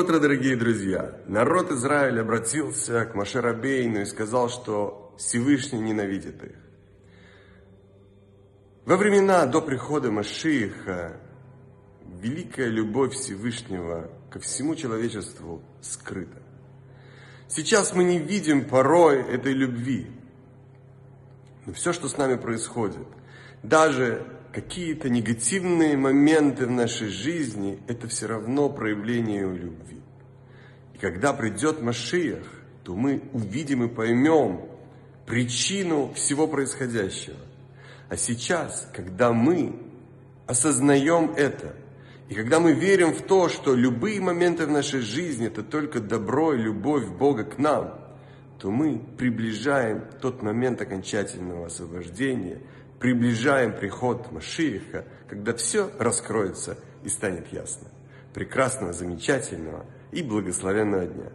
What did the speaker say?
Доброе утро, дорогие друзья! Народ Израиля обратился к Машер-Абейну и сказал, что Всевышний ненавидит их. Во времена до прихода Машииха великая любовь Всевышнего ко всему человечеству скрыта. Сейчас мы не видим порой этой любви. Но все, что с нами происходит, даже какие-то негативные моменты в нашей жизни, это все равно проявление любви. И когда придет Машиах, то мы увидим и поймем причину всего происходящего. А сейчас, когда мы осознаем это, и когда мы верим в то, что любые моменты в нашей жизни – это только добро и любовь Бога к нам, то мы приближаем тот момент окончательного освобождения, приближаем приход Машииха, когда все раскроется и станет ясно. Прекрасного, замечательного и благословенного дня!